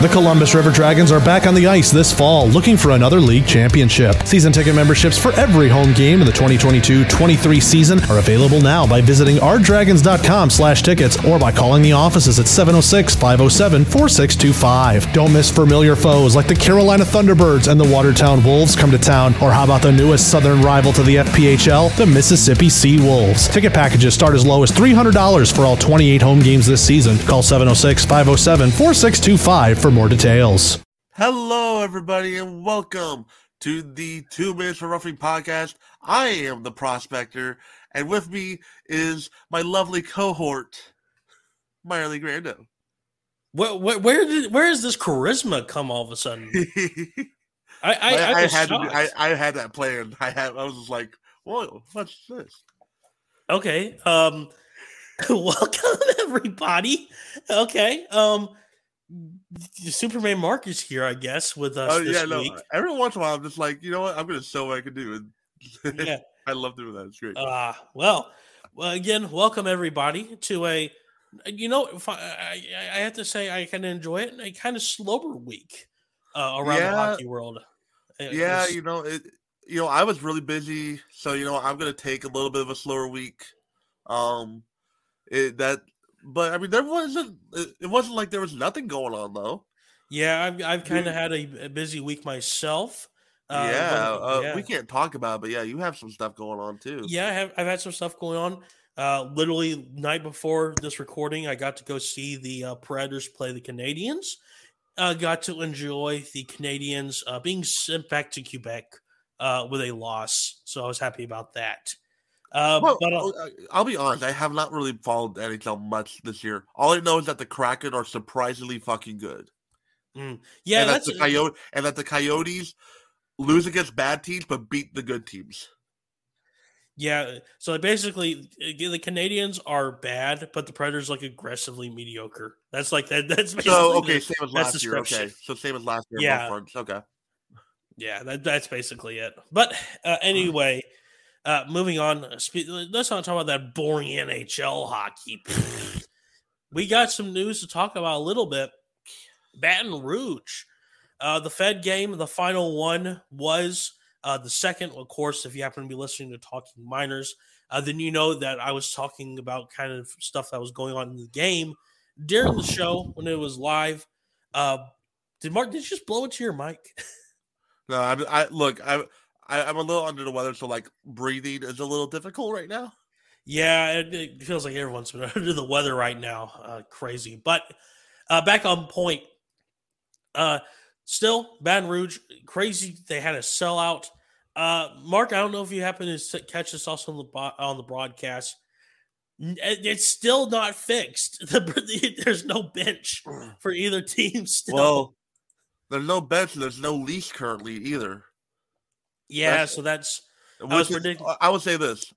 The Columbus River Dragons are back on the ice this fall, looking for another league championship. Season ticket memberships for every home game in the 2022-23 season are available now by visiting ourdragons.com/tickets or by calling the offices at 706-507-4625. Don't miss familiar foes like the Carolina Thunderbirds and the Watertown Wolves come to town, or how about the newest southern rival to the SPHL, the Mississippi Sea Wolves. Ticket packages start as low as $300 for all 28 home games this season. Call 706-507-4625 for more details. Hello, everybody, and welcome to the 2 Minutes for Roughing podcast. I am the Prospector, and with me is my lovely cohort, Miley Grando. Where is this charisma come all of a sudden? I had that planned. I was just like, whoa, what's this? Okay. Welcome, everybody. Okay. Superman Mark is here, I guess, with us this week. Every once in a while, I'm just like, you know what? I'm going to show what I can do. And yeah. I love doing that. It's great. Well, again, welcome, everybody, to a, you know, I have to say I kind of enjoy it. A kind of slower week around the hockey world. I was really busy. So, you know, I'm going to take a little bit of a slower week. But I mean, it wasn't like there was nothing going on, though. Yeah, I've kind of had a busy week myself. We can't talk about it, but yeah, you have some stuff going on too. Yeah, I've had some stuff going on. Literally night before this recording, I got to go see the Predators play the Canadians. Got to enjoy the Canadians being sent back to Quebec with a loss, so I was happy about that. I'll be honest, I have not really followed NHL much this year. All I know is that the Kraken are surprisingly fucking good. Yeah, and that the Coyotes lose against bad teams but beat the good teams. Yeah, so basically the Canadians are bad, but the Predators like aggressively mediocre. That's like that. That's basically same as last year. Okay, so same as last year. Yeah. Okay. Yeah, that's basically it. But anyway. Moving on, let's not talk about that boring NHL hockey. We got some news to talk about a little bit. Baton Rouge. The Fed game, the final one, was the second. Of course, if you happen to be listening to Talking Miners, then you know that I was talking about kind of stuff that was going on in the game during the show when it was live. Did you just blow into your mic? No, I'm a little under the weather, so like breathing is a little difficult right now. Yeah, it feels like everyone's been under the weather right now. Crazy. But back on point. Still, Baton Rouge, crazy. They had a sellout. Mark, I don't know if you happen to catch this also on the broadcast. It's still not fixed. There's no bench for either team still. Well, there's no bench and there's no leash currently either. Yeah, I would say this.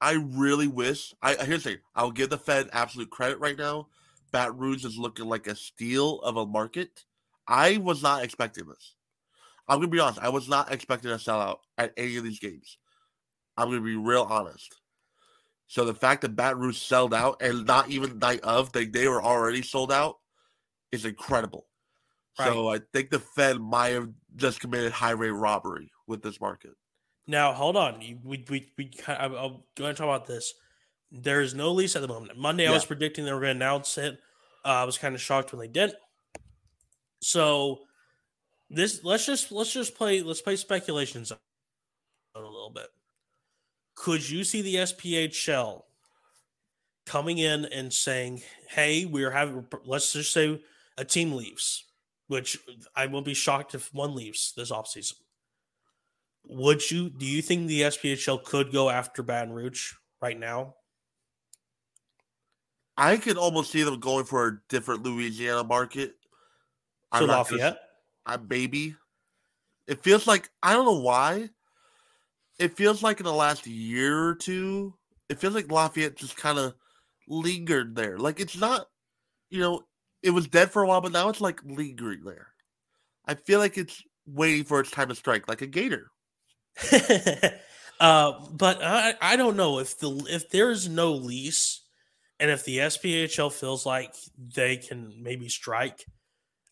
I really wish. Here's the thing. I'll give the Fed absolute credit right now. Baton Rouge is looking like a steal of a market. I was not expecting this. I'm going to be honest. I was not expecting a sellout at any of these games. I'm going to be real honest. So the fact that Baton Rouge sold out and not even night of, they were already sold out, is incredible. Right. So I think the Fed might have just committed highway robbery with this market. Now, hold on. I'm going to talk about this. There is no lease at the moment. Monday, I was predicting they were going to announce it. I was kind of shocked when they didn't. So this, let's play speculations a little bit. Could you see the SPHL coming in and saying, "Hey, let's just say a team leaves," which I won't be shocked if one leaves this offseason. Do you think the SPHL could go after Baton Rouge right now? I could almost see them going for a different Louisiana market. So Lafayette? Maybe. It feels like, I don't know why, it feels like in the last year or two, it feels like Lafayette just kind of lingered there. Like it's not, you know, it was dead for a while, but now it's like lingering there. I feel like it's waiting for its time to strike, like a gator. But I don't know if there's no lease, and if the SPHL feels like they can maybe strike,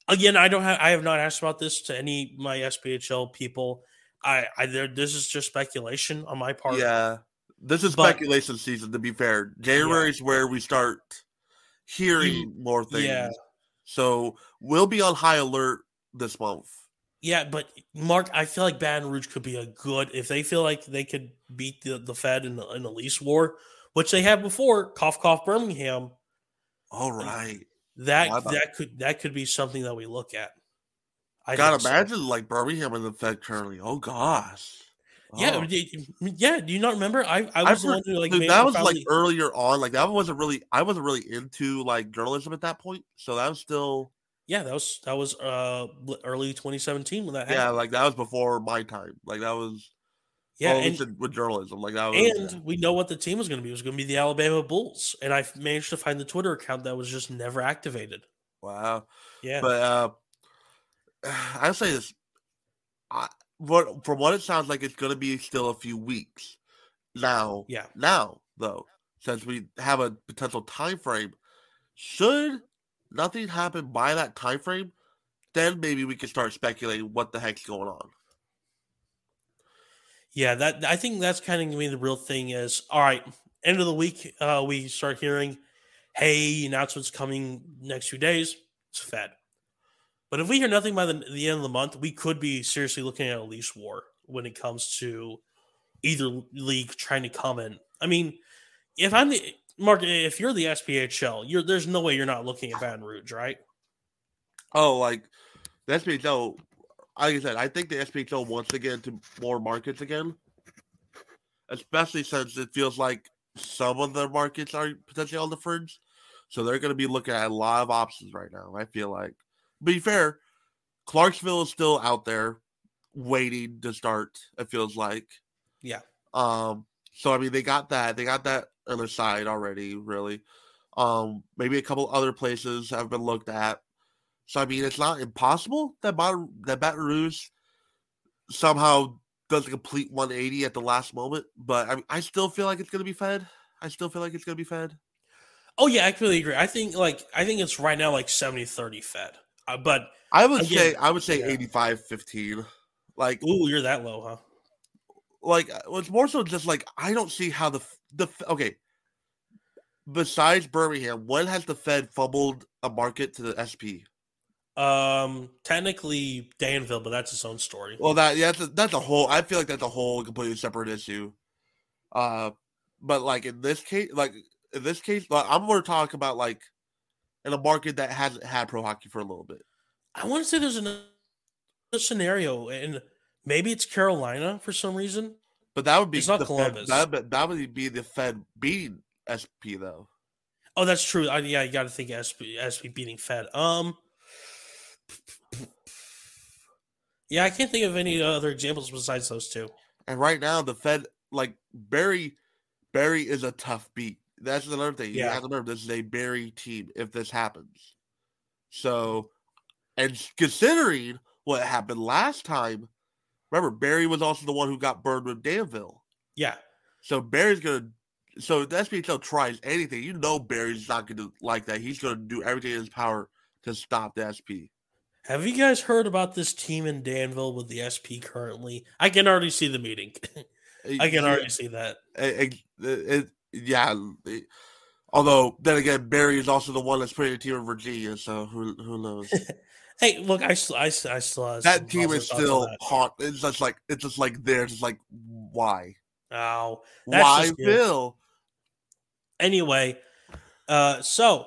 Again, I have not asked about this to any of my SPHL people. This is just speculation on my part. Yeah, this is speculation season, to be fair. January is where we start hearing more things. Yeah. So we'll be on high alert this month. Yeah, but Mark, I feel like Baton Rouge could be a good, if they feel like they could beat the Fed in the lease war, which they had before, cough, cough, Birmingham. All right. That could be something that we look at. I gotta imagine like Birmingham and the Fed currently. Oh gosh. Oh. Yeah. Do you not remember? I wasn't really into like journalism at that point. So that was still. Yeah, that was early 2017 when that happened. Yeah, like that was before my time. Like that was. Yeah, and with journalism, like that was, and we know what the team was going to be. It was going to be the Alabama Bulls, and I managed to find the Twitter account that was just never activated. Wow. Yeah, but I'll say this: from what it sounds like, it's going to be still a few weeks now. Yeah. Now, though, since we have a potential time frame, should nothing happen by that time frame, then maybe we can start speculating what the heck's going on. Yeah, that I think that's kind of going to be the real thing is, all right, end of the week, we start hearing, hey, announcements coming next few days, it's Fed. But if we hear nothing by the end of the month, we could be seriously looking at a lease war when it comes to either league trying to come in. I mean, if you're the SPHL, there's no way you're not looking at Baton Rouge, right? Oh, like, the SPHL... Like I said, I think the SPHL wants to get into more markets again, especially since it feels like some of the markets are potentially on the fringe. So they're going to be looking at a lot of options right now, I feel like. To be fair, Clarksville is still out there waiting to start, it feels like. Yeah. So, I mean, they got that. They got that other side already, really. Maybe a couple other places have been looked at. So, I mean, it's not impossible that Baton Rouge somehow does a complete 180 at the last moment. But, I mean, I still feel like it's going to be Fed. Oh, yeah, I completely agree. I think it's right now like 70-30 Fed. But I would say 85-15. Like, ooh, you're that low, huh? Like, well, it's more so just like I don't see how the okay. Besides Birmingham, when has the Fed fumbled a market to the SP? Technically Danville, but that's its own story. Well, that's a whole completely separate issue. But in this case, I'm going to talk about like in a market that hasn't had pro hockey for a little bit. I want to say there's another scenario, and maybe it's Carolina for some reason. But that would be it's not Columbus. That would be the Fed beating SP though. Oh, that's true. You got to think SP beating Fed. Yeah, I can't think of any other examples besides those two. And right now, the Fed, like, Barry is a tough beat. That's another thing. Yeah. You have to remember, this is a Barry team if this happens. So, and considering what happened last time, remember, Barry was also the one who got burned with Danville. Yeah. So, Barry's going to, so if the SPHL tries anything, you know Barry's not going to like that. He's going to do everything in his power to stop the SP. Have you guys heard about this team in Danville with the SP currently? I can already see the meeting. I can already see that. Yeah. Although, then again, Barry is also the one that's putting a team in Virginia, so who knows? Hey, look, I still have that team is still hot. It's just like there. It's just like, why? Oh. Why, Bill? Anyway, so...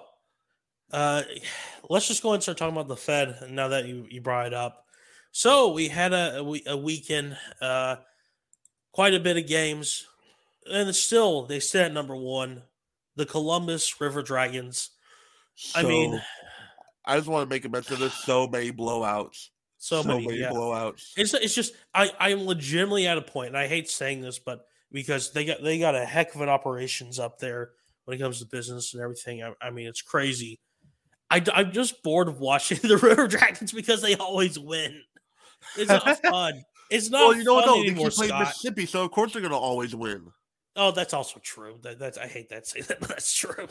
let's just go ahead and start talking about the Fed now that you brought it up. So we had a weekend, quite a bit of games, and still they stay at number one, the Columbus River Dragons. So, I mean, I just want to make a mention. There's so many blowouts. So many blowouts. It's just I'm legitimately at a point, and I hate saying this, but because they got a heck of an operations up there when it comes to business and everything. I mean, it's crazy. I'm just bored of watching the River Dragons because they always win. It's not fun. It's not well, you know, fun no, anymore, they keep playing Mississippi, so of course they're going to always win. Oh, that's also true. That's I hate that say that, but that's true.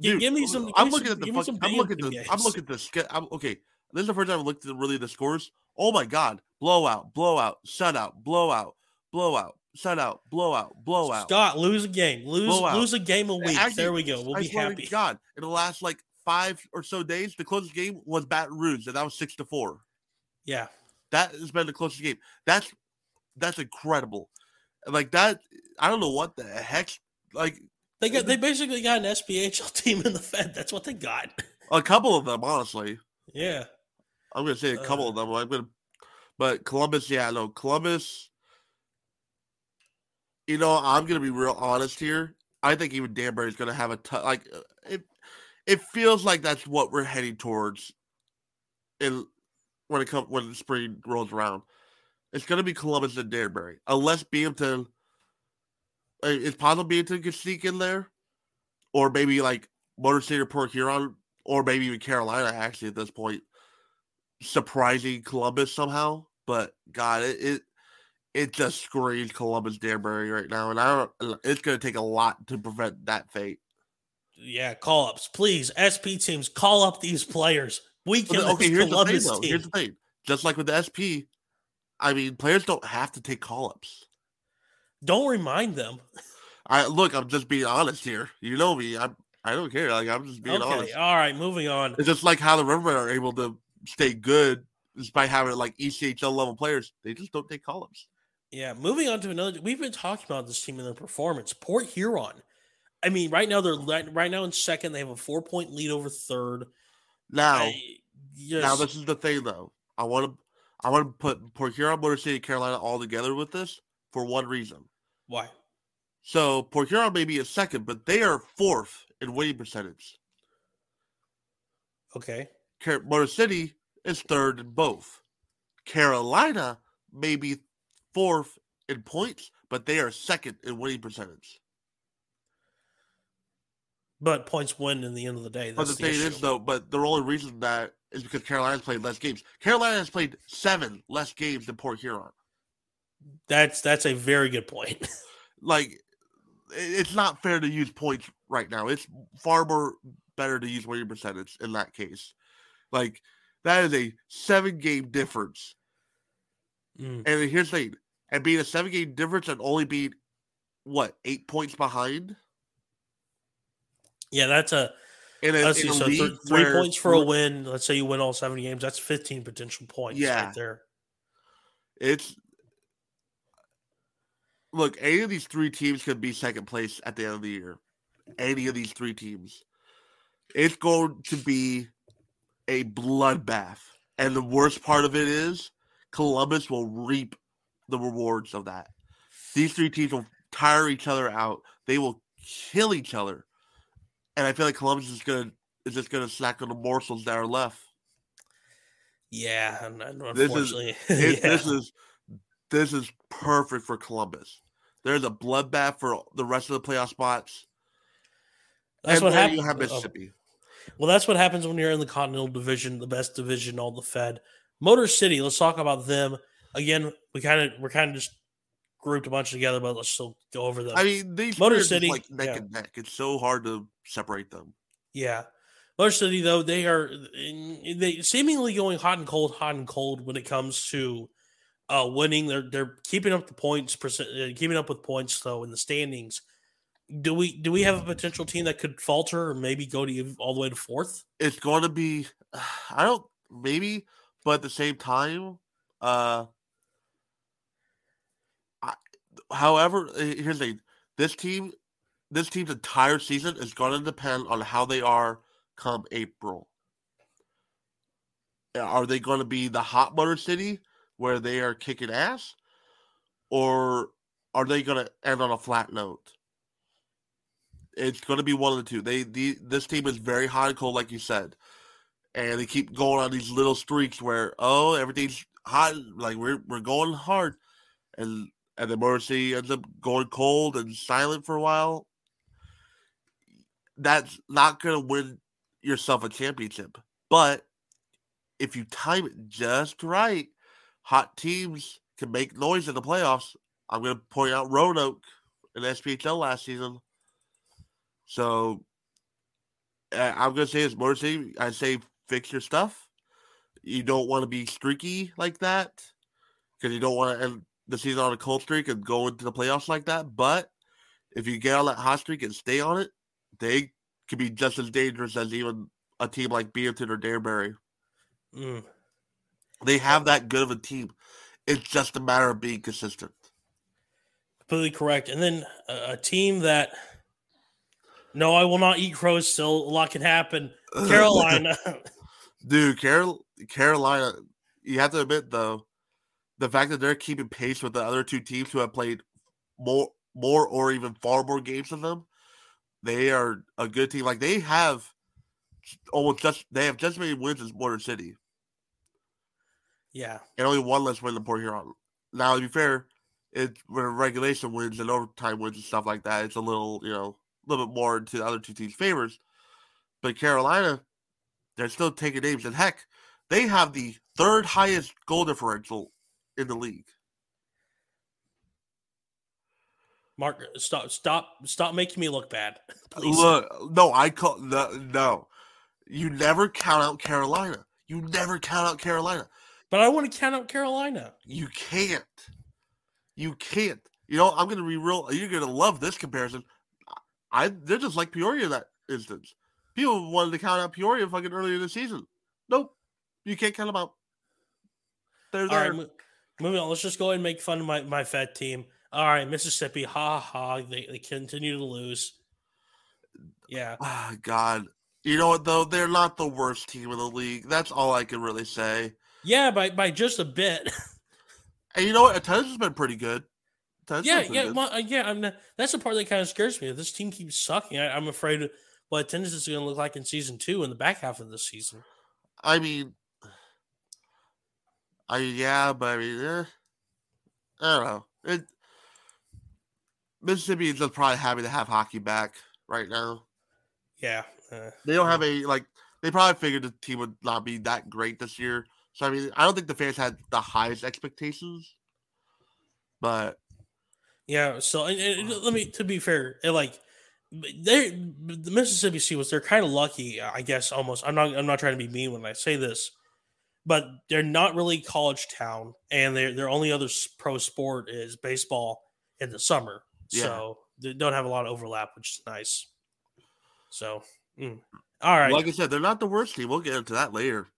Dude, give me some. I'm looking at the. I'm looking at the. I'm looking at the. Okay, This is the first time I've looked at really the scores. Oh my God. Blowout, blowout, shutout, blowout, blowout, shutout, blowout, blowout. Scott, lose a game. Lose a game a week. Actually, there we go. We'll be happy. God, in the last like 5 or so days, the closest game was Baton Rouge, and that was 6-4. Yeah. That has been the closest game. That's incredible. Like that, I don't know what the heck. Like they basically got an SPHL team in the Fed. That's what they got. A couple of them, honestly. Yeah. I'm gonna say a couple of them. But Columbus, yeah, no, Columbus. You know, I'm gonna be real honest here. I think even Danbury is gonna have a tough. Like it feels like that's what we're heading towards. When the spring rolls around, it's gonna be Columbus and Danbury, unless Binghamton. It's possible Binghamton could sneak in there, or maybe like Motor City or Port Huron, or maybe even Carolina. Actually, at this point. Surprising Columbus somehow, but God, it just screams Columbus Danbury right now, and it's going to take a lot to prevent that fate. Yeah, call ups, please. SP teams, call up these players. We can. Okay, here's Columbus the thing, though. Here's the thing. Just like with the SP, I mean, players don't have to take call ups. Don't remind them. I'm just being honest here. You know me. I don't care. Like I'm just being honest. All right, moving on. It's just like how the River are able to stay good despite having like ECHL level players. They just don't take call-ups. Yeah, moving on to another. We've been talking about this team and their performance. Port Huron. I mean, right now they're in second. They have a 4-point lead over third. Now this is the thing though. I want to put Port Huron, Motor City, Carolina all together with this for one reason. Why? So Port Huron may be a second, but they are fourth in winning percentage. Okay. Motor City is third in both. Carolina may be fourth in points, but they are second in winning percentage. But points win in the end of the day. But the thing is, though, but the only reason that is because Carolina's played less games. Carolina has played 7 less games than Port Huron. That's a very good point. Like, it's not fair to use points right now. It's far more better to use winning percentage in that case. Like, that is a 7-game difference. And here's the thing. And being a 7-game difference and only being, 8 points behind? Yeah, that's a... So 3 points for a win. Let's say you win all 7 games. That's 15 potential points right there. Look, any of these 3 teams could be second place at the end of the year. Any of these 3 teams. It's going to be a bloodbath. And the worst part of it is Columbus will reap the rewards of that. These 3 teams will tire each other out. They will kill each other. And I feel like Columbus is just going to snack on the morsels that are left. Yeah, unfortunately. This is perfect for Columbus. There's a bloodbath for the rest of the playoff spots. That's what happens. You have Mississippi. Well, that's what happens when you're in the Continental Division, the best division, all the Fed. Motor City, let's talk about them. Again, we're kind of just grouped a bunch together, but let's still go over them. I mean, these Motor City, like neck and neck. It's so hard to separate them. Yeah. Motor City, though, they seemingly going hot and cold when it comes to winning. They're keeping up the points, keeping up with points, though, in the standings. Do we have a potential team that could falter or maybe go to all the way to 4th? It's going to be, but at the same time, however, here's the thing. This team's entire season is going to depend on how they are come April. Are they going to be the hot Motor City where they are kicking ass, or are they going to end on a flat note? It's going to be one of the two. This team is very hot and cold, like you said. And they keep going on these little streaks where, everything's hot. Like, we're going hard. And then Motor City ends up going cold and silent for a while. That's not going to win yourself a championship. But if you time it just right, hot teams can make noise in the playoffs. I'm going to point out Roanoke in the SPHL last season. So, I'm going to say it's Motor City. I say fix your stuff. you don't want to be streaky like that because you don't want to end the season on a cold streak and go into the playoffs like that. But if you get on that hot streak and stay on it, they could be just as dangerous as even a team like Binghamton or Danbury. Mm. They have that good of a team. It's just a matter of being consistent. Completely correct. And then a team that, no, I will not eat crows still. A lot can happen. Carolina. Dude, Carolina, you have to admit, though, the fact that they're keeping pace with the other two teams who have played more or even far more games than them, they are a good team. Like, they have just as many wins as Motor City. Yeah. And only one less win than Port Huron. Now, to be fair, when regulation wins and overtime wins and stuff like that, it's a little bit more to the other two teams' favors. But Carolina, they're still taking names. And heck, they have the third highest goal differential in the league. Mark, stop making me look bad. Please. Look, no. You never count out Carolina. But I want to count out Carolina. You can't. You know, I'm going to be real. You're going to love this comparison. They're just like Peoria in that instance. People wanted to count out Peoria fucking earlier this season. Nope. You can't count them out. They're there. All right, moving on. Let's just go ahead and make fun of my Fed team. All right, Mississippi. Ha. They continue to lose. Yeah. Oh, God. You know what, though? They're not the worst team in the league. That's all I can really say. Yeah, by just a bit. And you know what? Attention's been pretty good. Attention's been good. Yeah. That's the part that kind of scares me. If this team keeps sucking, I'm afraid what attendance is going to look like in season two in the back half of this season. I don't know. Mississippi is just probably happy to have hockey back right now. Yeah. They don't have they probably figured the team would not be that great this year. So, I don't think the fans had the highest expectations, but yeah. So, and to be fair, the Mississippi Sea Wolves, they're kind of lucky, I guess. Almost, I'm not trying to be mean when I say this, but they're not really college town, and their only other pro sport is baseball in the summer, yeah. So they don't have a lot of overlap, which is nice. So, all right. Like I said, they're not the worst team. We'll get into that later.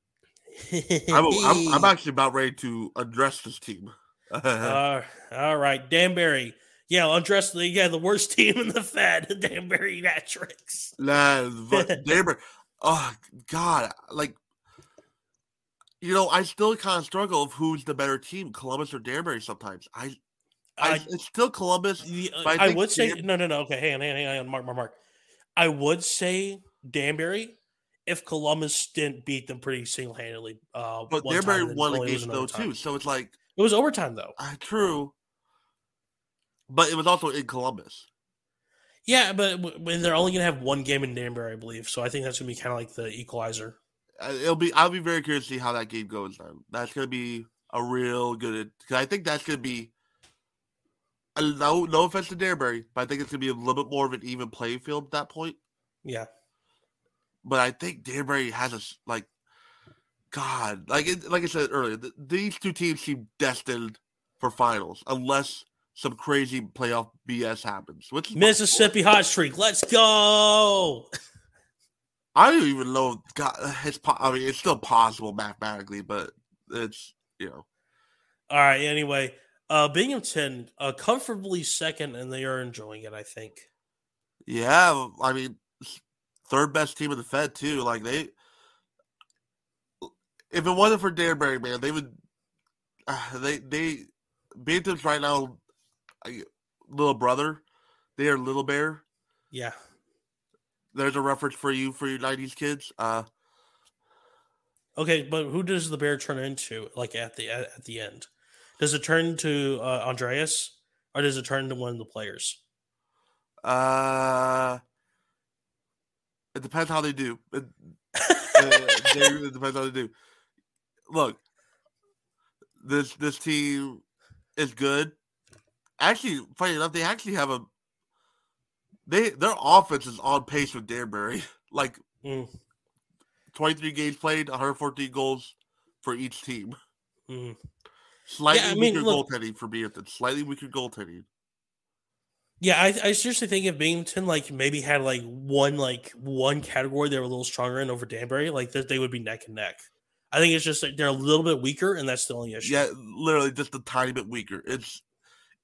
I'm actually about ready to undress this team. All right, Danbury. Yeah, undress the worst team in the Fed, Danbury Matrix. Danbury. Oh God, I still kind of struggle of who's the better team, Columbus or Danbury. Sometimes it's still Columbus. I would say no. Okay, hang on, Mark. I would say Danbury. If Columbus didn't beat them pretty single-handedly. But Danbury won a game, though, too. So it's like... It was overtime, though. True. But it was also in Columbus. Yeah, but they're only going to have one game in Danbury, I believe. So I think that's going to be kind of like the equalizer. I'll be very curious to see how that game goes, then. That's going to be a real good... Because I think that's going to be... No offense to Danbury, but I think it's going to be a little bit more of an even playing field at that point. Yeah. But I think Danbury has like I said earlier, these two teams seem destined for finals unless some crazy playoff BS happens. Which Mississippi hot streak, let's go! I don't even know. God, it's still possible mathematically, but it's. All right. Anyway, Binghamton comfortably second, and they are enjoying it. I think. Yeah, third best team in the Fed too. If it wasn't for Danbury, man, they would. They beat them right now. Little brother, they are Little Bear. Yeah, there's a reference for your '90s kids. Okay, but who does the bear turn into? At the end, does it turn to Andreas, or does it turn to one of the players? It depends how they do. It depends how they do. Look, this team is good. Actually, funny enough, they actually have their offense is on pace with Danbury. 23 games played, 114 goals for each team. Mm. Slightly weaker goaltending for Binghamton. Slightly weaker goaltending. Yeah, I seriously think if Binghamton maybe had one category they were a little stronger in over Danbury, they would be neck and neck. I think it's just they're a little bit weaker, and that's the only issue. Yeah, literally just a tiny bit weaker.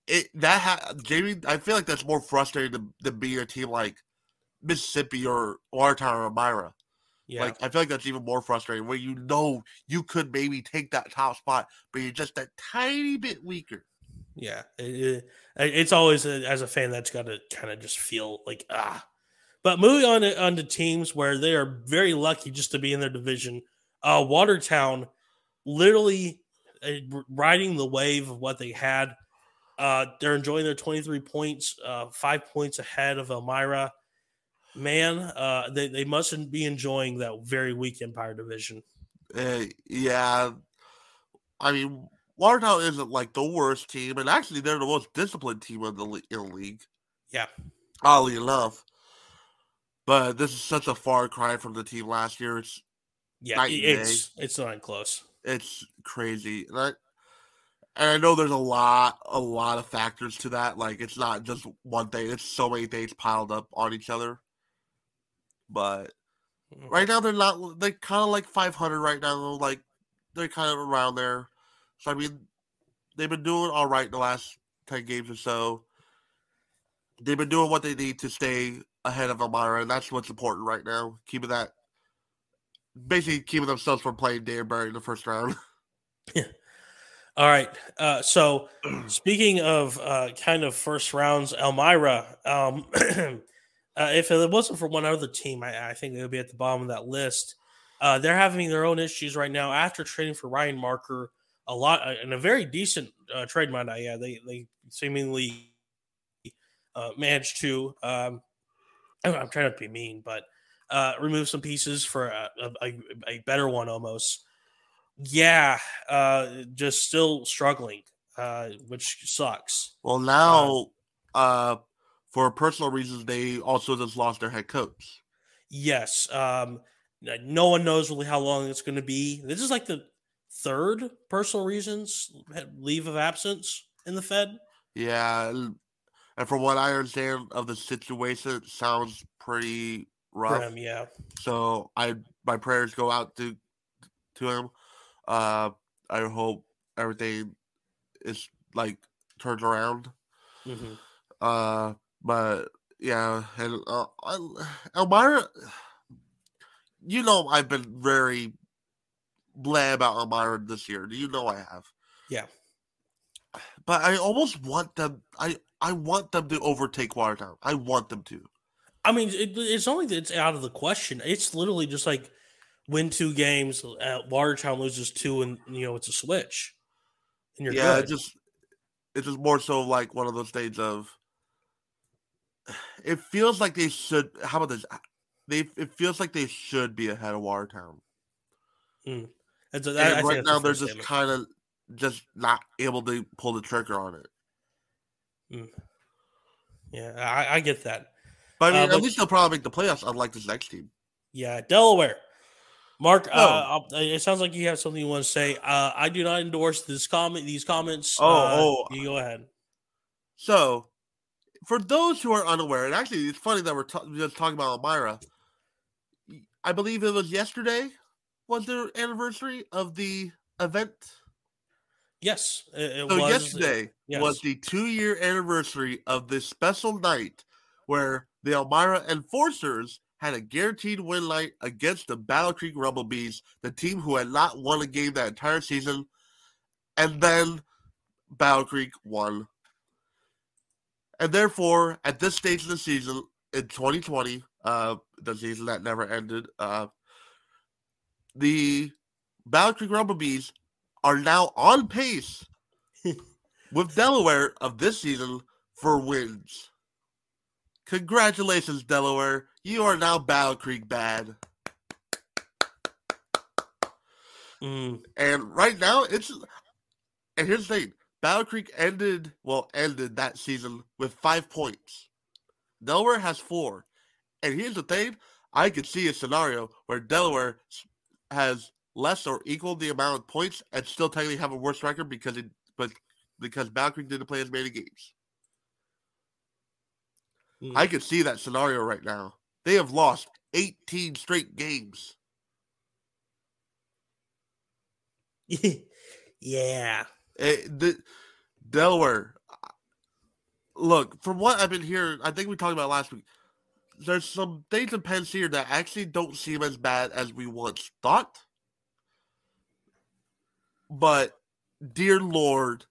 Jamie, I feel like that's more frustrating than being a team like Mississippi or Watertown or Elmira. Yeah. I feel like that's even more frustrating where you know you could maybe take that top spot, but you're just that tiny bit weaker. Yeah, it's always as a fan that's got to kind of just feel . But moving on to teams where they are very lucky just to be in their division. Watertown literally riding the wave of what they had. They're enjoying their 23 points, 5 points ahead of Elmira. Man, they mustn't be enjoying that very weak Empire division. Yeah. I mean, Watertown isn't the worst team, and actually they're the most disciplined team in the league. Yeah. Oddly enough. But this is such a far cry from the team last year. It's not close. It's crazy. And I know there's a lot of factors to that. It's not just one thing. It's so many things piled up on each other. But right now, they're kind of 500 right now. They're kind of around there. So, I mean, they've been doing all right the last 10 games or so. They've been doing what they need to stay ahead of Elmira, and that's what's important right now. Keeping themselves from playing Danbury in the first round. Yeah. All right. So speaking of kind of first rounds, Elmira, if it wasn't for one other team, I think they would be at the bottom of that list. They're having their own issues right now after trading for Ryan Marker and a very decent trade, might I add. They seemingly managed to, I'm trying not to be mean, but remove some pieces for a better one almost. Yeah, just still struggling, which sucks. Well, now, for personal reasons, they also just lost their head coach. Yes, no one knows really how long it's going to be. This is the third personal reasons leave of absence in the Fed. Yeah, and from what I understand of the situation, it sounds pretty rough. Grim, yeah. So my prayers go out to him. I hope everything is turned around. Mm-hmm. But yeah, and Elmira, I've been very bland about Elmira this year. I have. Yeah, but I almost want them. I want them to overtake Watertown. I want them to. I mean, it's only that it's out of the question. It's literally just win two games, Watertown loses two, and it's a switch. And you're good. It's just more so one of those things of. It feels like they should. How about this? It feels like they should be ahead of Watertown. Mm. And right now they're just kind of not able to pull the trigger on it. Mm. Yeah, I get that. But I mean, at least they'll probably make the playoffs. Unlike this next team. Yeah, Delaware. Mark, it sounds like you have something you want to say. I do not endorse these comments. You go ahead. So, for those who are unaware, and actually it's funny that we're just talking about Elmira. I believe it was yesterday was their anniversary of the event. Yes. Yesterday was the 2-year anniversary of this special night where the Elmira Enforcers had a guaranteed win night against the Battle Creek Rumblebees, the team who had not won a game that entire season, and then Battle Creek won. And therefore, at this stage of the season, in 2020, the season that never ended, the Battle Creek Rumblebees are now on pace with Delaware of this season for wins. Congratulations, Delaware. You are now Battle Creek bad. Mm. And right now, and here's the thing. Battle Creek ended that season with 5 points. Delaware has 4. And here's the thing. I could see a scenario where Delaware has less or equal the amount of points and still technically have a worse record because Battle Creek didn't play as many games. I could see that scenario right now. They have lost 18 straight games. Yeah. Delaware, look, from what I've been hearing, I think we talked about last week, there's some things in Penn here that actually don't seem as bad as we once thought. But, dear Lord,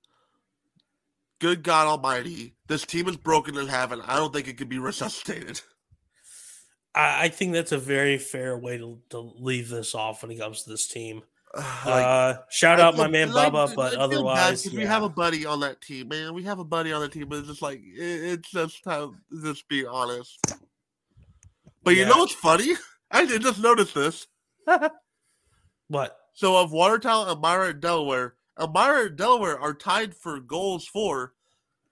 good God Almighty, this team is broken in half, and I don't think it could be resuscitated. I think that's a very fair way to leave this off when it comes to this team. Shout out my man Bubba, but otherwise... Yeah. We have a buddy on that team, man. We have a buddy on that team, but it's just like, it's just how, just be honest. But you know what's funny? I did just notice this. What? So of Watertown, Elmira, and Delaware, Elmira and Delaware are tied for goals for,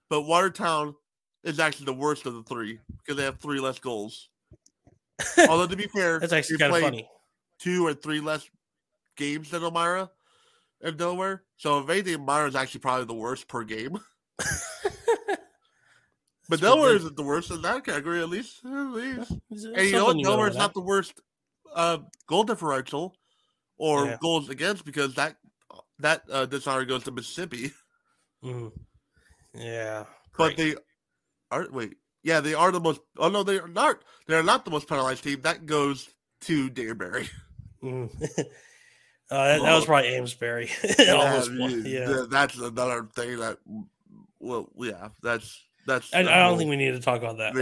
but Watertown is actually the worst of the three because they have three less goals. Although, to be fair, that's actually kind of funny. 2 or 3 less games than Elmira and Delaware. So, if anything, Elmira is actually probably the worst per game. But Delaware isn't the worst in that category, at least. And you know what? Delaware is not the worst goal differential or goals against because that dishonor goes to Mississippi. Mm. Yeah. But they are, they are the most, oh no, they are not. They're not the most penalized team. That goes to Danbury. That was probably Amesbury. That's another thing that, that's. And I don't think we need to talk about that.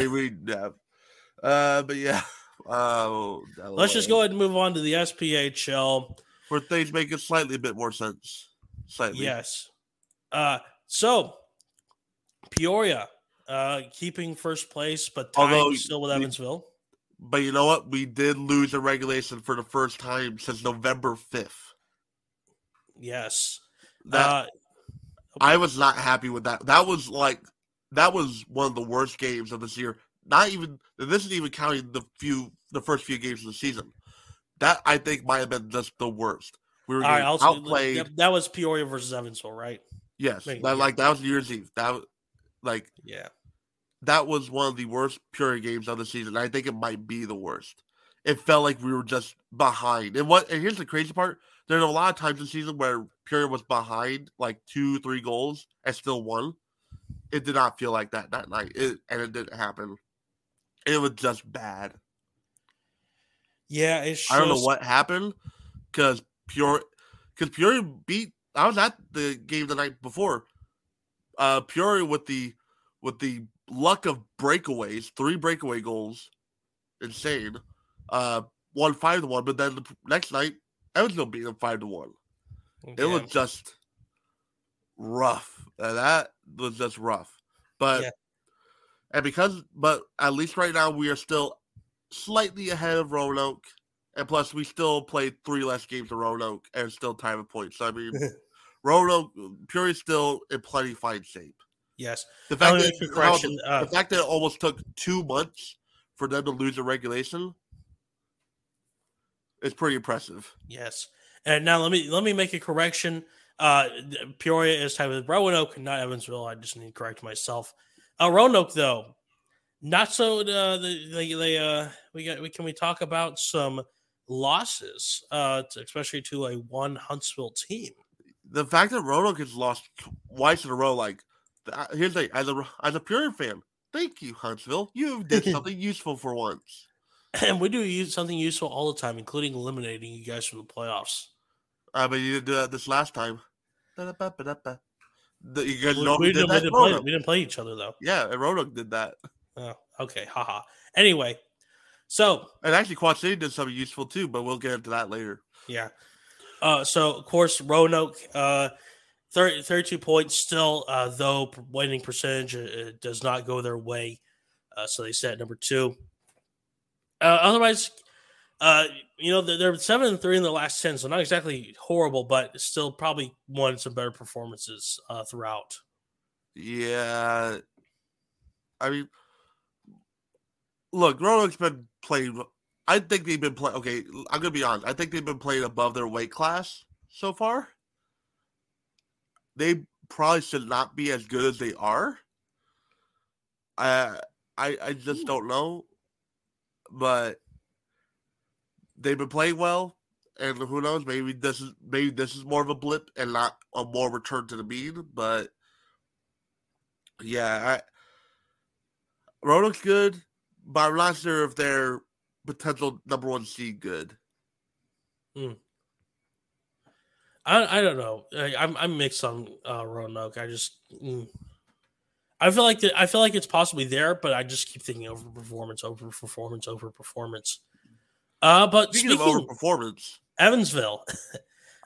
Let's just go ahead and move on to the SPHL. Where things make it slightly a bit more sense. Slightly. Yes. So, Peoria, keeping first place, but tying still with Evansville. But you know what? We did lose a regulation for the first time since November 5th. Yes. I was not happy with that. That was one of the worst games of this year. This isn't even counting the first few games of the season. That, I think, might have been just the worst. We were outplayed. That was Peoria versus Evansville, right? Yes. That was New Year's Eve. That was one of the worst Peoria games of the season. I think it might be the worst. It felt like we were just behind. And here's the crazy part. There's a lot of times this season where Peoria was behind, 2, 3 goals and still won. It did not feel like that night. It didn't happen. It was just bad. Yeah, I don't know what happened because Peoria beat. I was at the game the night before. Peoria with the luck of breakaways, 3 breakaway goals, insane. Won 5-1, but then the next night Evansville beat them 5-1. Okay. It was just rough. That was just rough. But at least right now we are still slightly ahead of Roanoke, and plus we still played 3 less games to Roanoke and still tied with points. So I mean, Peoria's still in plenty fine shape. Yes, the fact that it almost took 2 months for them to lose a regulation is pretty impressive. Yes, and now let me make a correction. Peoria is tied with Roanoke, not Evansville. I just need to correct myself. Roanoke though. Not so. We talk about some losses, especially to a one Huntsville team. The fact that Roanoke has lost twice in a row, here's the thing, as a Peoria fan, thank you Huntsville, you did something useful for once. And we do use something useful all the time, including eliminating you guys from the playoffs. But you didn't do that this last time. We didn't play each other though. Yeah, and Roanoke did that. Oh, okay. Haha. Anyway, and actually Quad City did something useful too, but we'll get into that later. Yeah. So of course Roanoke, 32 points still, though winning percentage does not go their way. So they sit at number 2. Otherwise, they're 7-3 in the last 10, so not exactly horrible, but still probably won some better performances throughout. Yeah. I mean, look, Roanoke's been playing. I think they've been playing. Okay, I'm gonna be honest. I think they've been playing above their weight class so far. They probably should not be as good as they are. I just don't know, but they've been playing well, and who knows? Maybe this is more of a blip and not a more return to the mean. But yeah, Roanoke's good, but I'm not sure if they're potential number one seed good. I don't know. I'm mixed on Roanoke. I just I feel like it's possibly there, but I just keep thinking overperformance. But speaking of overperformance, Evansville.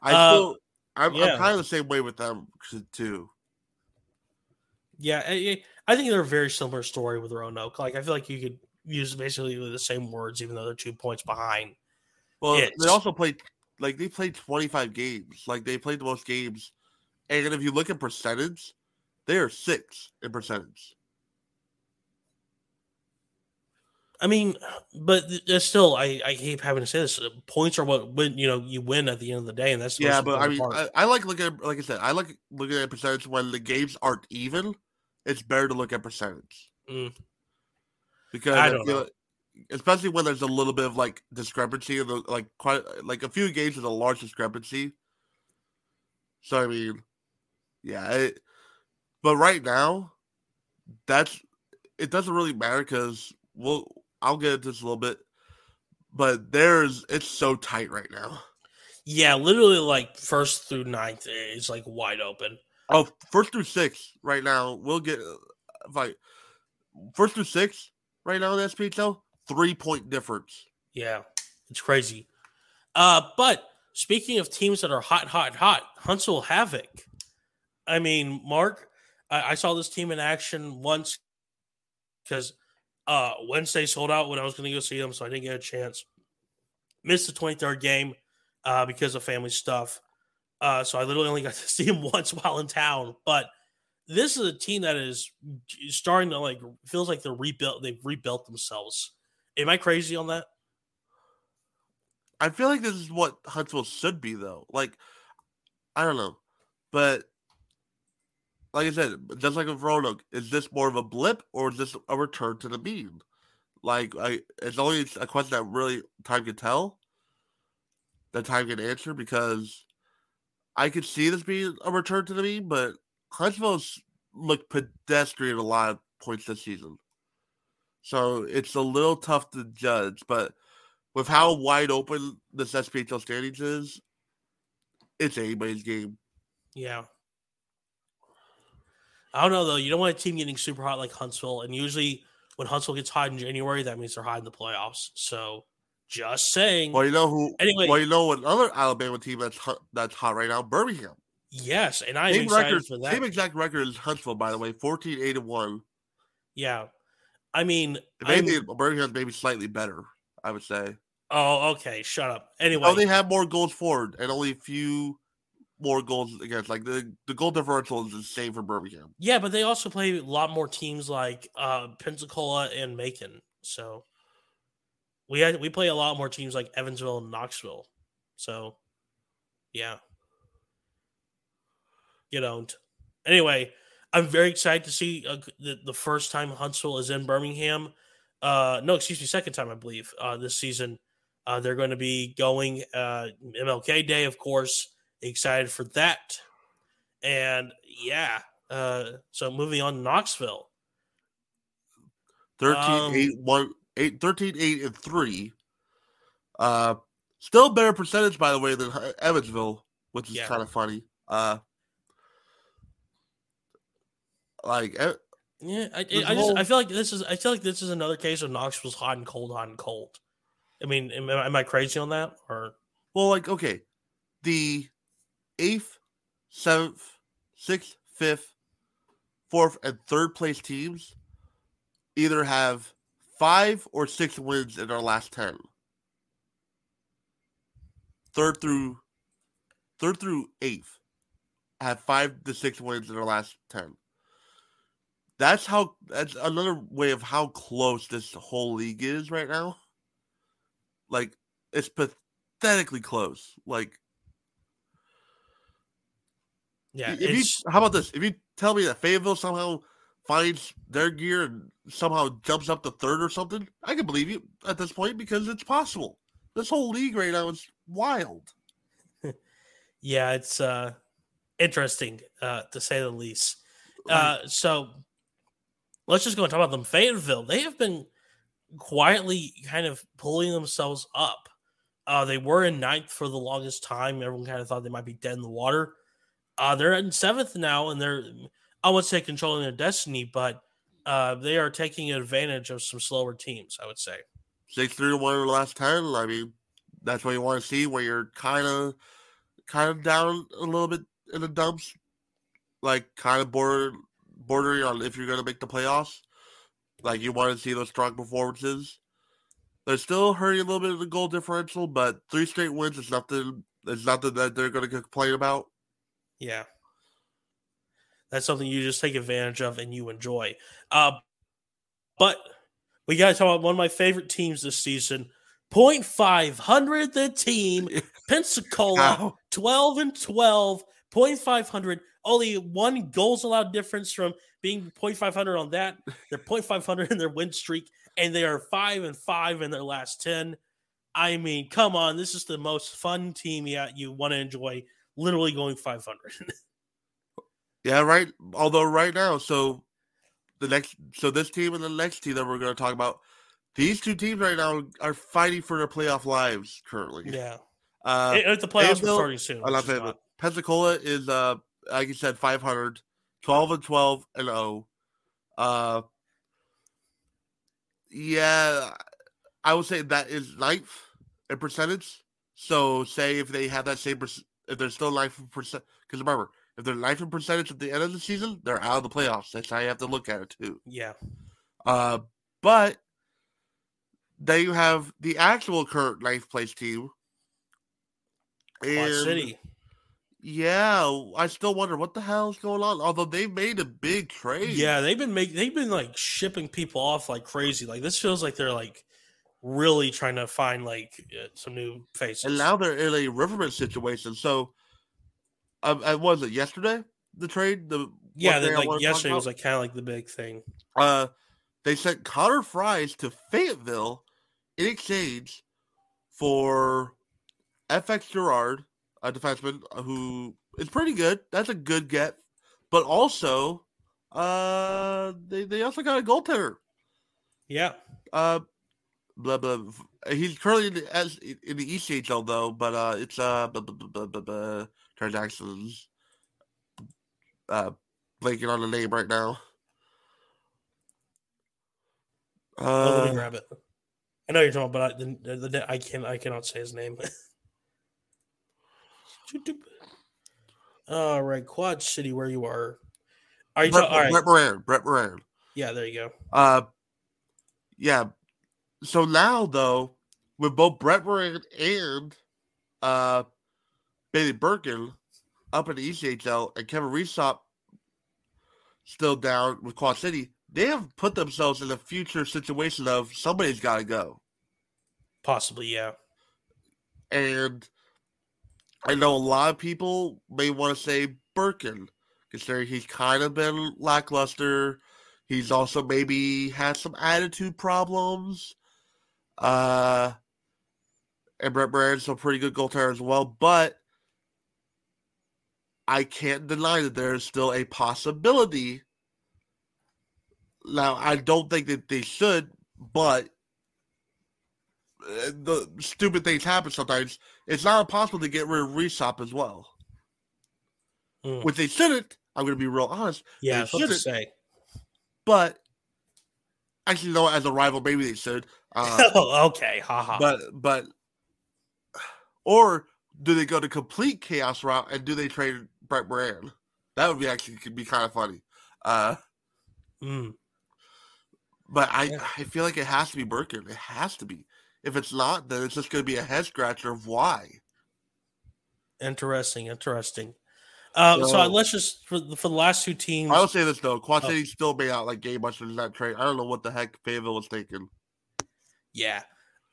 I'm kind of the same way with them too. Yeah, I think they're a very similar story with Roanoke. Like I feel like you could use basically the same words, even though they're 2 points behind. Well, they also played, like, they played 25 games. Like, they played the most games. And if you look at percentage, they are 6 in percentage. I mean, but still, I keep having to say this. Points are what win, you win at the end of the day, and that's the most important part. I like looking at, like I said, I like looking at percentage when the games aren't even. It's better to look at percentage. Because I don't know. Especially when there's a little bit of like discrepancy, like a few games is a large discrepancy. So I mean, yeah. But right now, it doesn't really matter because I'll get into this a little bit, but it's so tight right now. Yeah, literally like 1st through 9th is like wide open. Oh, 1st through 6 right now. We'll get like 1st through 6. Right now in SPHL, 3-point difference. Yeah, it's crazy. But speaking of teams that are hot, Huntsville Havoc. I mean, Mark, I saw this team in action once because Wednesday sold out when I was going to go see them, so I didn't get a chance. Missed the 23rd game because of family stuff. So I literally only got to see them once while in town, but this is a team that is starting to like feels like they've rebuilt themselves. Am I crazy on that? I feel like this is what Huntsville should be though. Like I don't know. But like I said, just like with Roanoke, is this more of a blip or is this a return to the mean? Like it's only a question that really time can tell. That time can answer because I could see this being a return to the mean, but Huntsville's looked pedestrian a lot of points this season. So it's a little tough to judge, but with how wide open this SPHL standings is, it's anybody's game. Yeah. I don't know, though. You don't want a team getting super hot like Huntsville, and usually when Huntsville gets hot in January, that means they're hot in the playoffs. So just saying. Well, another Alabama team that's hot right now, Birmingham. Yes, and I'm excited for that. Same exact record as Huntsville, by the way, 14-8-1. Yeah. I mean... Maybe Birmingham's maybe slightly better, I would say. Oh, okay. Shut up. Anyway. Oh, they have more goals forward and only a few more goals against. Like, the goal differential is the same for Birmingham. Yeah, but they also play a lot more teams like Pensacola and Macon. So, we play a lot more teams like Evansville and Knoxville. So, yeah. Get owned. Anyway, I'm very excited to see the first time Huntsville is in Birmingham. Second time, I believe, this season. They're going to be going MLK Day, of course. Excited for that. And, yeah. So, moving on to Knoxville. 13-8-3. Still better percentage, by the way, than Evansville, which is kind of funny. I feel like this is another case of Knoxville's hot and cold. I mean, am I crazy on that? Or the 8th, 7th, 6th, 5th, 4th, and 3rd place teams either have 5 or 6 wins in their last 10. 3rd through 8th have 5 to 6 wins in their last 10. That's another way of how close this whole league is right now. Like, it's pathetically close. Like, yeah. How about this? If you tell me that Fayetteville somehow finds their gear and somehow jumps up to third or something, I can believe you at this point because it's possible. This whole league right now is wild. Yeah, it's interesting to say the least. So let's just go and talk about them. Fayetteville, they have been quietly kind of pulling themselves up. They were in ninth for the longest time. Everyone kind of thought they might be dead in the water. They're in seventh now, and they're, I wouldn't say controlling their destiny, but they are taking advantage of some slower teams, I would say. 6-3-1 last 10. I mean, that's what you want to see where you're kind of down a little bit in the dumps, like kind of bordering on if you're going to make the playoffs. Like, you want to see those strong performances. They're still hurting a little bit of the goal differential, but 3 straight wins is nothing. It's nothing that they're going to complain about. Yeah. That's something you just take advantage of and you enjoy. But we got to talk about one of my favorite teams this season. 0.500 the team, Pensacola, wow. 12-12, 0.500. Only one goals allowed difference from being 0.500 on that. They're 0.500 in their win streak, and they are 5-5 in their last 10. I mean, come on. This is the most fun team you want to enjoy, literally going 500. Yeah, right. Although right now, so this team and the next team that we're going to talk about, these two teams right now are fighting for their playoff lives currently. Yeah. The playoffs are starting soon. Pensacola is, like you said, 500, 12-12-0. Yeah, I would say that is ninth in percentage. So, say if they have that same if they're still ninth in percent, because remember, if they're ninth in percentage at the end of the season, they're out of the playoffs. That's how you have to look at it, too. Yeah. But then you have the actual current ninth place team, Quad City. Yeah, I still wonder what the hell is going on. Although they made a big trade. Yeah, they've been like shipping people off like crazy. Like, this feels like they're like really trying to find like some new faces. And now they're in a riverman situation. So, was it yesterday? The trade. Yesterday was like kind of like the big thing. They sent Connor Fries to Fayetteville in exchange for FX Gerard, a defenseman who is pretty good. That's a good get. But also, they also got a goaltender. Yeah. Blah, blah, blah. He's currently in the ECHL, though, but it's transactions. Blanking on the name right now. Let me grab it. I know you're talking about I cannot say his name. All right, Quad City, where you are. Brett Moran. Yeah, there you go. Yeah. So now, though, with both Brett Moran and Bailey Burkin up in the ECHL and Kevin Reesop still down with Quad City, they have put themselves in a future situation of somebody's got to go. Possibly, yeah. And I know a lot of people may want to say Burkin, considering he's kind of been lackluster. He's also maybe had some attitude problems. And Brett Moran's a pretty good goaltender as well, but I can't deny that there is still a possibility. Now, I don't think that they should, but the stupid things happen sometimes. It's not impossible to get rid of Reesop as well. Which they shouldn't. I'm going to be real honest. Yeah, I should say. But, actually, no, as a rival, maybe they should. Okay, haha. But, or do they go to complete chaos route and do they trade Brett Moran? That would be actually could be kind of funny. But I feel like it has to be Burkin. It has to be. If it's not, then it's just going to be a head-scratcher of why. Interesting. So let's just, for the last two teams. I will say this, though. Quad City still may not like game much in that trade. I don't know what the heck Fayetteville was thinking. Yeah.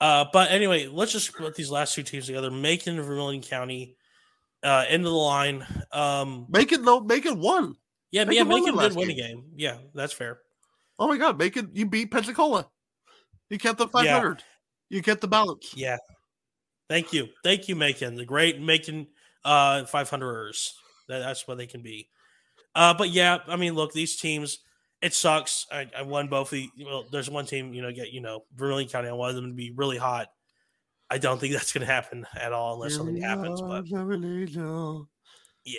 But anyway, let's just put these last two teams together. Macon and Vermilion County, end of the line. Macon, though, Macon won. Yeah, Macon, Macon did win a game. Yeah, that's fair. Oh, my God. Macon, you beat Pensacola. You kept the 500. Yeah. You kept the balance. Yeah. Thank you. Thank you, Macon. The great Macon 500ers. That's what they can be. But, yeah, I mean, look, these teams – it sucks. I won both. Well, there's one team, Vermilion County. I wanted them to be really hot. I don't think that's going to happen at all unless something happens. But yeah,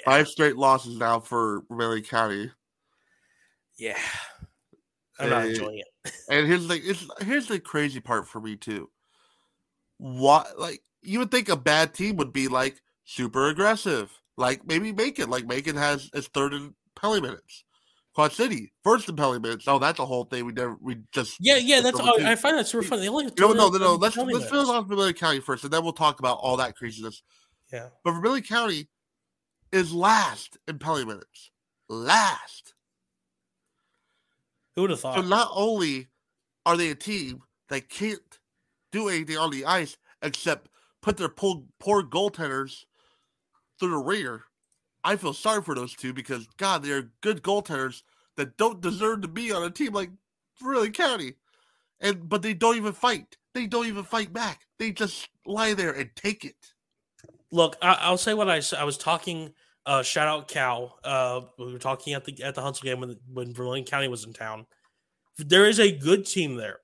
5 straight losses now for Vermilion County. Yeah, I'm not enjoying it. And here's the crazy part for me too. What, like, you would think a bad team would be like super aggressive, like maybe Macon. Like Macon has its third in penalty minutes. Quad City, first impelling minutes. Oh, that's a whole thing. We that's all. I find that super funny. No. Let's finish off Vermilion County first, and then we'll talk about all that craziness. Yeah, but Vermilion County is last in penalty minutes. Last. Who would have thought? So not only are they a team that can't do anything on the ice except put their poor goaltenders through the ringer. I feel sorry for those two because, God, they are good goaltenders that don't deserve to be on a team like Vermilion County. But they don't even fight. They don't even fight back. They just lie there and take it. Look, I'll say what I was talking. Shout out Cal. We were talking at the Huntsville game when Vermilion County was in town. There is a good team there,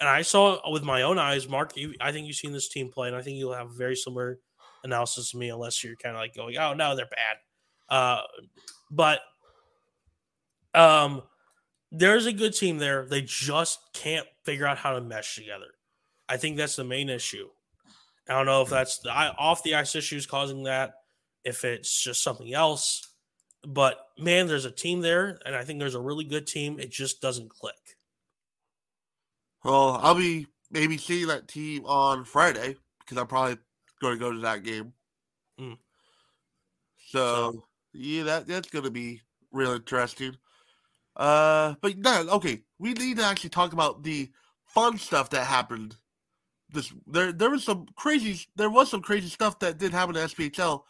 and I saw with my own eyes. Mark, I think you've seen this team play, and I think you'll have a very similar analysis to me, unless you're kind of like going, "Oh no, they're bad." But there's a good team there. They just can't figure out how to mesh together. I think that's the main issue. I don't know if that's the off the ice issues causing that, if it's just something else, but man, there's a team there. And I think there's a really good team. It just doesn't click. Well, I'll be maybe seeing that team on Friday because I'm probably going to go to that game. Mm. So. Yeah, that's going to be real interesting. But no, okay, we need to actually talk about the fun stuff that happened. There was some crazy stuff that did happen to SPHL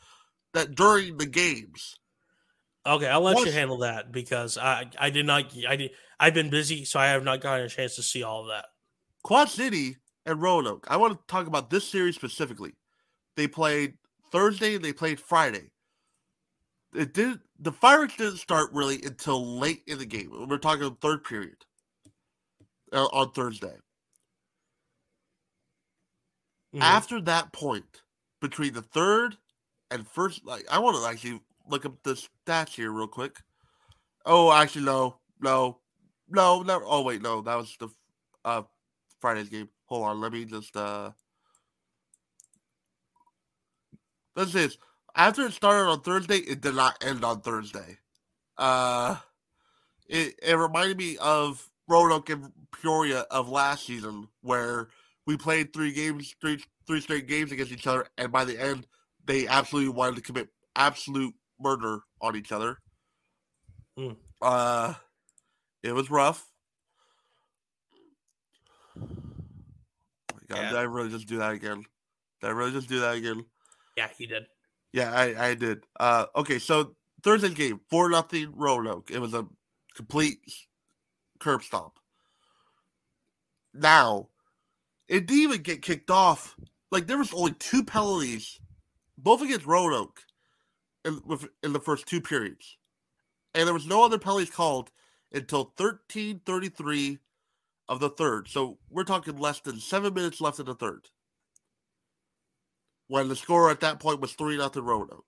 that during the games. Okay, I'll let you handle that because I've been busy, so I have not gotten a chance to see all of that. Quad City and Roanoke. I want to talk about this series specifically. They played Thursday and they played Friday. The fireworks didn't start really until late in the game. We're talking third period on Thursday. Mm-hmm. After that point, between the third and first, like, I want to actually look up the stats here real quick. Oh, actually, no. Oh, wait, no, that was the Friday's game. Hold on, let me just let's see this. After it started on Thursday, it did not end on Thursday. It reminded me of Roanoke and Peoria of last season, where we played three straight games against each other, and by the end, they absolutely wanted to commit absolute murder on each other. Mm. It was rough. Oh my God, yeah. Did I really just do that again? Yeah, he did. Yeah, I did. Okay, so Thursday's game, 4-0 Roanoke. It was a complete curb stomp. Now, it didn't even get kicked off. Like, there was only 2 penalties, both against Roanoke, in the first 2 periods. And there was no other penalties called until 13:33 of the third. So we're talking less than 7 minutes left in the third, when the score at that point was 3-0 Roanoke.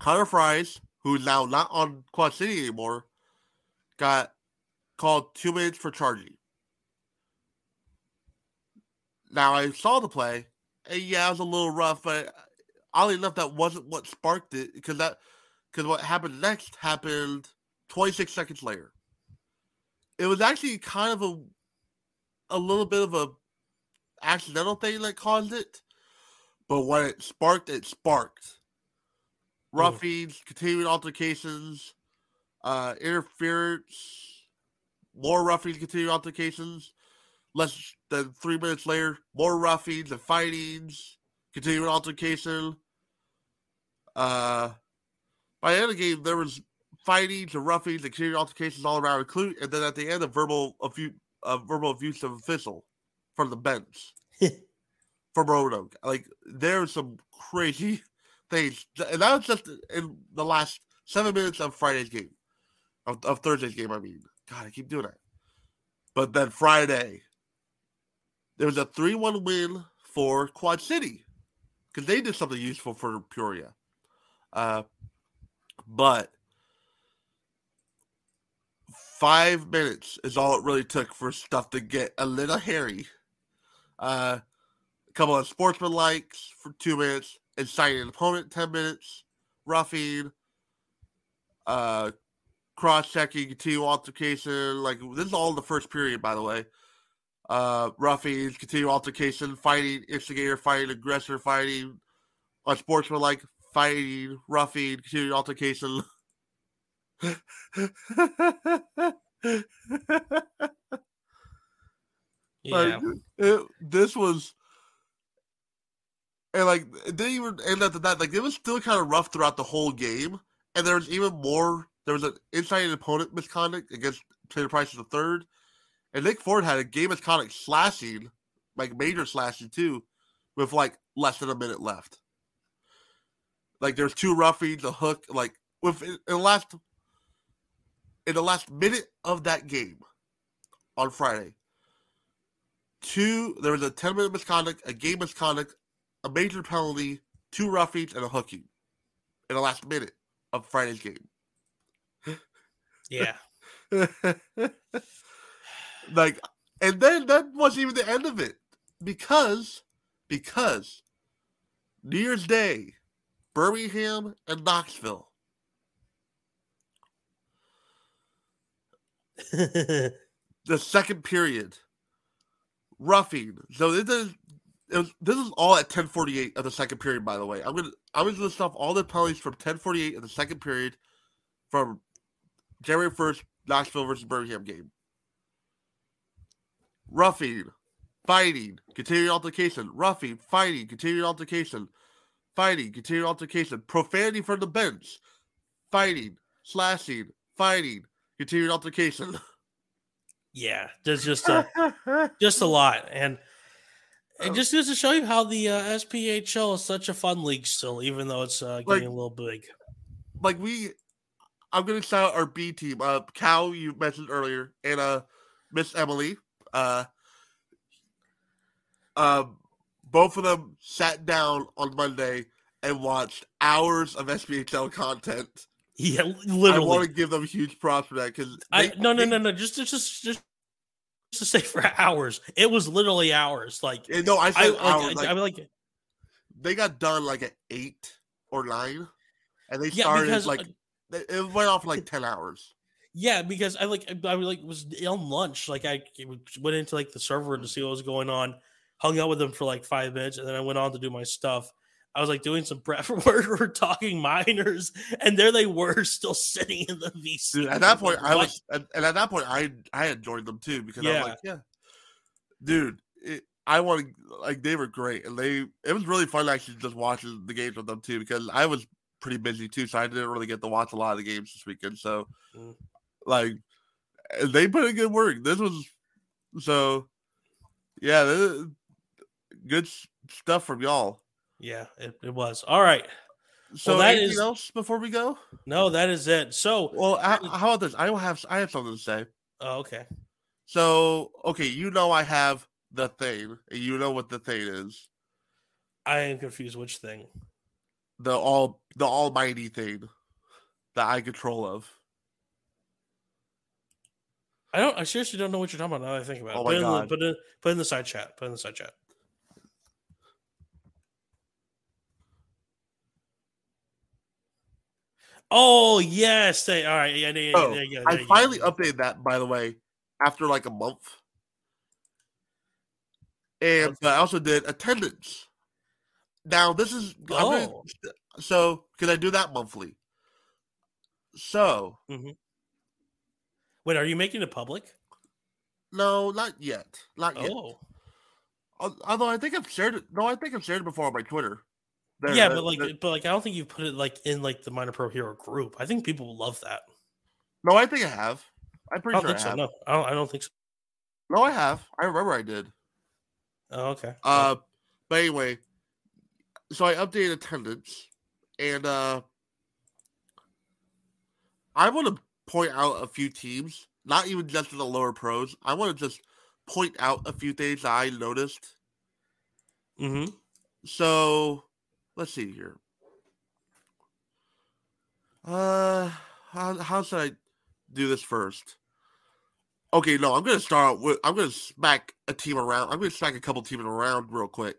Connor Fries, who's now not on Quad City anymore, got called 2 minutes for charging. Now, I saw the play, and yeah, it was a little rough, but oddly enough, that wasn't what sparked it, because what happened next happened 26 seconds later. It was actually kind of a little bit of a accidental thing that caused it. But when it sparked. Roughings, continued altercations, interference, more roughings, continued altercations. Less than 3 minutes later, more roughings and fightings, continuing altercation. By the end of the game, there was fightings and roughings and continuing altercations all around, and then at the end, a verbal abuse of official from the bench from Roanoke. Like, there's some crazy things, and that was just in the last 7 minutes of Thursday's game. I mean, God, I keep doing that. But then Friday, there was a 3-1 win for Quad City because they did something useful for Peoria. But 5 minutes is all it really took for stuff to get a little hairy. A couple of sportsman likes for 2 minutes, inciting an opponent 10 minutes, roughing, cross-checking, continual altercation. Like, this is all in the first period, by the way. Roughings, continual altercation, fighting, instigator fighting, aggressor fighting, unsportsmanlike fighting, roughing, continual altercation. Yeah. This was... And, like, it didn't even end up at that. Like, it was still kind of rough throughout the whole game. And there was even more... There was an inciting opponent misconduct against Taylor Price III. And Nick Ford had a game misconduct slashing, like major slashing too, with like less than a minute left. Like, there's two roughings, a hook, like in the last minute of that game on Friday. There was a 10-minute misconduct, a game misconduct, a major penalty, two roughings, and a hooking in the last minute of Friday's game. Yeah. Like, and then that wasn't even the end of it. Because New Year's Day, Birmingham and Knoxville. The second period. Roughing. So this is all at 10:48 of the second period, by the way. I'm gonna list off all the penalties from 10:48 of the second period from January 1st, Knoxville versus Birmingham game. Roughing, fighting, continuing altercation. Roughing, fighting, continuing altercation. Fighting, continuing altercation. Profanity from the bench. Fighting, slashing, fighting, continuing altercation. Yeah, there's just a lot. And just to show you how the SPHL is such a fun league still, even though it's getting a little big. Like, I'm going to shout out our B team. Cal, you mentioned earlier, and Miss Emily. Both of them sat down on Monday and watched hours of SPHL content. Yeah, literally. I want to give them huge props for that because no. Just to say for hours. It was literally hours. Like, no, I said hours. Like, I mean, like, they got done like at 8 or 9, and they started like. It went off like 10 hours. Yeah, because I was on lunch. Like, I went into like the server to see what was going on, hung out with them for like 5 minutes, and then I went on to do my stuff. I was like doing some prep work or talking minors, and there they were still sitting in the VC. Dude, at that point, I enjoyed them too because I was like, yeah, dude, they were great, and it was really fun actually just watching the games with them too because I was pretty busy too, so I didn't really get to watch a lot of the games this weekend. So, like, they put in good work. This was so, yeah, good stuff from y'all. Yeah, it was. All right. So, well, anything else before we go? No, that is it. So, well, how about this? I have something to say. Oh, okay. So, okay, I have the thing, and you know what the thing is. I am confused. Which thing? The almighty thing that I control of. I seriously don't know what you're talking about now that I think about it. Oh, my God. Put in the side chat. Oh, yes. All right. Yeah, oh, there you go. I finally updated that, by the way, after like a month. And I also did attendance. Now, this is... because I do that monthly. So... Mm-hmm. Wait, are you making it public? No, not yet. Not yet. Although I think I've shared it. No, I think I've shared it before on my Twitter. But I don't think you've put it in the Minor Pro Hero group. I think people will love that. No, I think I have. I'm pretty sure I have. So. No, I don't think so. No, I have. I remember I did. Oh, okay. But anyway, so I updated attendance, and I want to point out a few teams, not even just in the lower pros. I want to just point out a few things I noticed. Mm-hmm. So, let's see here. How should I do this first? Okay, no, I'm going to start out with, I'm going to smack a team around. I'm going to smack a couple teams around real quick.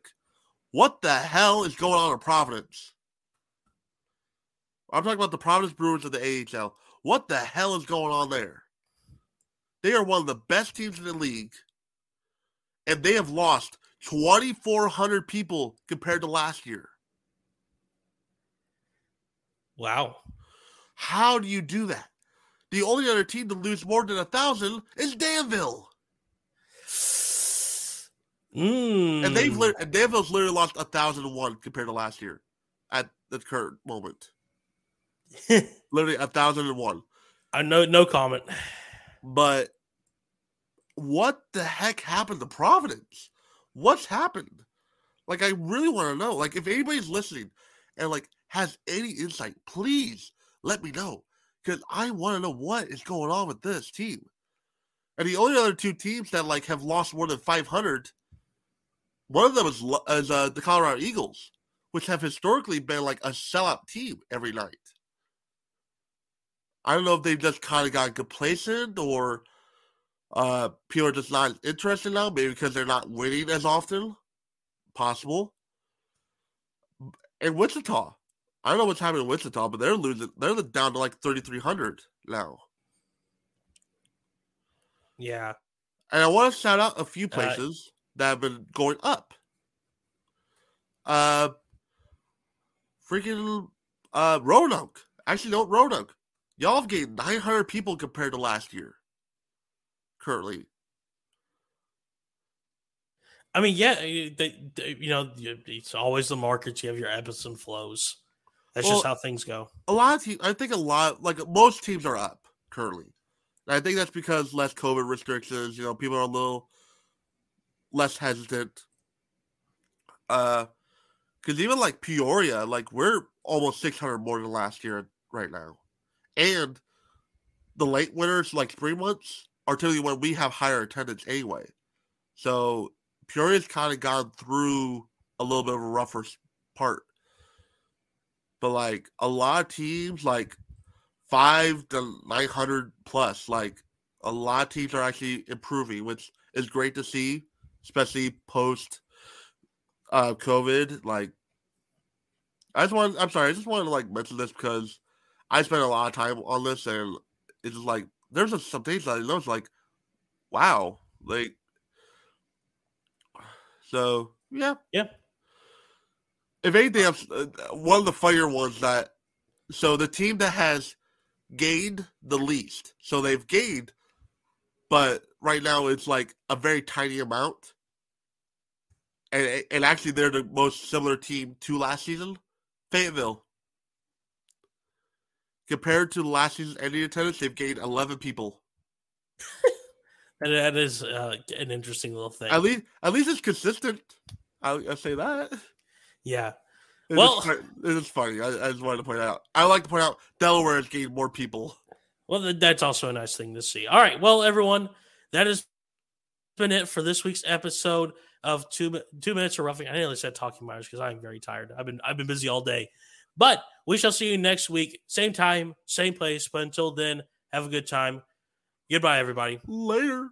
What the hell is going on in Providence? I'm talking about the Providence Brewers of the AHL. What the hell is going on there? They are one of the best teams in the league, and they have lost 2,400 people compared to last year. Wow. How do you do that? The only other team to lose more than 1,000 is Danville. And Danville's literally lost 1,001 compared to last year at the current moment. Literally 1,001. No comment. But what the heck happened to Providence? What's happened? I really want to know. If anybody's listening and, has any insight, please let me know. Because I want to know what is going on with this team. And the only other two teams that, have lost more than 500, one of them is the Colorado Eagles, which have historically been, a sellout team every night. I don't know if they've just kind of gotten complacent or people are just not interested now, maybe because they're not winning as often. Possible. And Wichita. I don't know what's happening in Wichita, but they're losing. They're down to 3,300 now. Yeah. And I want to shout out a few places that have been going up. Roanoke. Actually, no, Roanoke. Y'all have gained 900 people compared to last year. Currently. I mean, yeah, it's always the markets. You have your ebbs and flows. That's just how things go. A lot of teams, I think most teams are up currently. And I think that's because less COVID restrictions, people are a little less hesitant. Because even Peoria, we're almost 600 more than last year right now. And the late winters, 3 months, are typically when we have higher attendance anyway. So Peoria's kind of gone through a little bit of a rougher part. But, a lot of teams, 5 to 900 plus, a lot of teams are actually improving, which is great to see, especially post-COVID. I just wanted to, mention this because I spent a lot of time on this, and it's just, there's just some things that I noticed, wow. So, yeah. Yeah. If anything, one of the funnier ones so the team that has gained the least, so they've gained, but right now it's a very tiny amount. And actually they're the most similar team to last season, Fayetteville. Compared to last season's ending attendance, they've gained 11 people. And that is an interesting little thing. At least it's consistent. I'll say that. Yeah. It is funny. I just wanted to point out. I like to point out Delaware has gained more people. Well, that's also a nice thing to see. All right. Well, everyone, that has been it for this week's episode of Two Minutes of Roughing. I nearly said Talking Miners because I'm very tired. I've been busy all day. But we shall see you next week. Same time, same place. But until then, have a good time. Goodbye, everybody. Later.